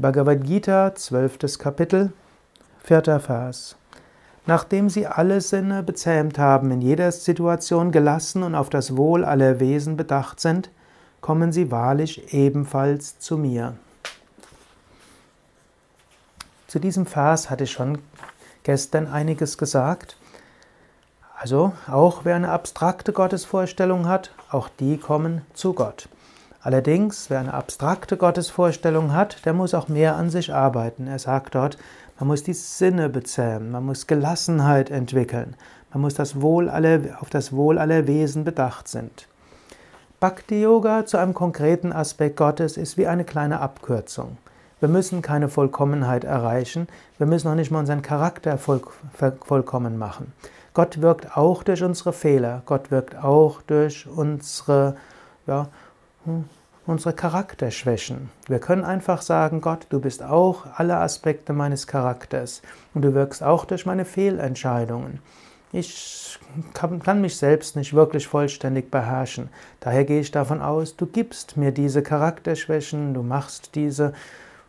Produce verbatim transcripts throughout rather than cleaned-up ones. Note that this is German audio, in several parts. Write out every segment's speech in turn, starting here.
Bhagavad Gita, zwölftes Kapitel, vierter Vers. Nachdem sie alle Sinne bezähmt haben, in jeder Situation gelassen und auf das Wohl aller Wesen bedacht sind, kommen sie wahrlich ebenfalls zu mir. Zu diesem Vers hatte ich schon gestern einiges gesagt. Also auch wer eine abstrakte Gottesvorstellung hat, auch die kommen zu Gott. Allerdings, wer eine abstrakte Gottesvorstellung hat, der muss auch mehr an sich arbeiten. Er sagt dort, man muss die Sinne bezähmen, man muss Gelassenheit entwickeln, man muss das Wohl aller, auf das Wohl aller Wesen bedacht sind. Bhakti-Yoga zu einem konkreten Aspekt Gottes ist wie eine kleine Abkürzung. Wir müssen keine Vollkommenheit erreichen, wir müssen noch nicht mal unseren Charakter voll, vollkommen machen. Gott wirkt auch durch unsere Fehler, Gott wirkt auch durch unsere, ja, unsere Charakterschwächen. Wir können einfach sagen, Gott, du bist auch alle Aspekte meines Charakters und du wirkst auch durch meine Fehlentscheidungen. Ich kann mich selbst nicht wirklich vollständig beherrschen. Daher gehe ich davon aus, du gibst mir diese Charakterschwächen, du machst diese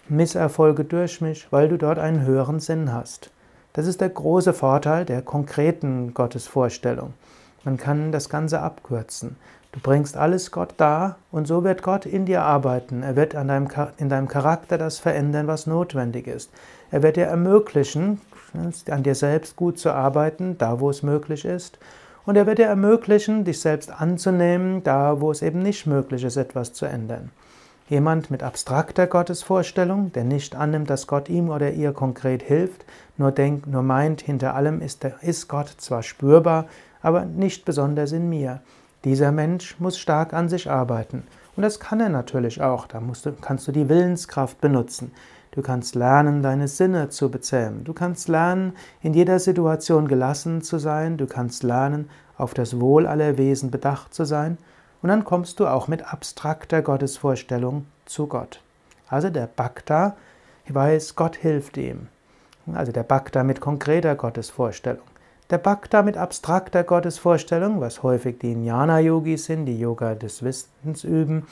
Misserfolge durch mich, weil du dort einen höheren Sinn hast. Das ist der große Vorteil der konkreten Gottesvorstellung. Man kann das Ganze abkürzen. Du bringst alles Gott dar und so wird Gott in dir arbeiten. Er wird an deinem, in deinem Charakter das verändern, was notwendig ist. Er wird dir ermöglichen, an dir selbst gut zu arbeiten, da wo es möglich ist. Und er wird dir ermöglichen, dich selbst anzunehmen, da wo es eben nicht möglich ist, etwas zu ändern. Jemand mit abstrakter Gottesvorstellung, der nicht annimmt, dass Gott ihm oder ihr konkret hilft, nur denkt, nur meint, hinter allem ist, der, ist Gott zwar spürbar, aber nicht besonders in mir. Dieser Mensch muss stark an sich arbeiten. Und das kann er natürlich auch. Da musst du, kannst du die Willenskraft benutzen. Du kannst lernen, deine Sinne zu bezähmen. Du kannst lernen, in jeder Situation gelassen zu sein. Du kannst lernen, auf das Wohl aller Wesen bedacht zu sein. Und dann kommst du auch mit abstrakter Gottesvorstellung zu Gott. Also der Bhakta weiß, Gott hilft ihm. Also der Bhakta mit konkreter Gottesvorstellung. Der Bhakta mit abstrakter Gottesvorstellung, was häufig die Jnana-Yogis sind, die Yoga des Wissens üben,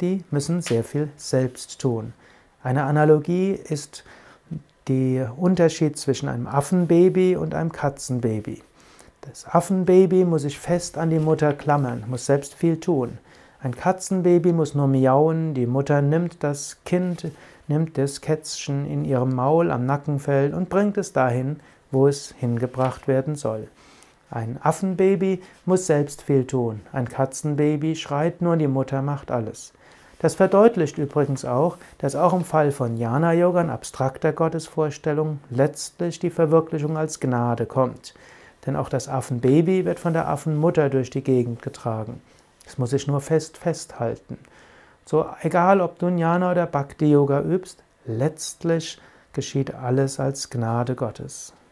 die müssen sehr viel selbst tun. Eine Analogie ist der Unterschied zwischen einem Affenbaby und einem Katzenbaby. Das Affenbaby muss sich fest an die Mutter klammern, muss selbst viel tun. Ein Katzenbaby muss nur miauen, die Mutter nimmt das Kind, nimmt das Kätzchen in ihrem Maul am Nackenfell und bringt es dahin, wo es hingebracht werden soll. Ein Affenbaby muss selbst viel tun. Ein Katzenbaby schreit nur, die Mutter macht alles. Das verdeutlicht übrigens auch, dass auch im Fall von Jnana-Yoga, in abstrakter Gottesvorstellung, letztlich die Verwirklichung als Gnade kommt. Denn auch das Affenbaby wird von der Affenmutter durch die Gegend getragen. Es muss sich nur fest festhalten. So, egal ob du Jnana oder Bhakti-Yoga übst, letztlich geschieht alles als Gnade Gottes.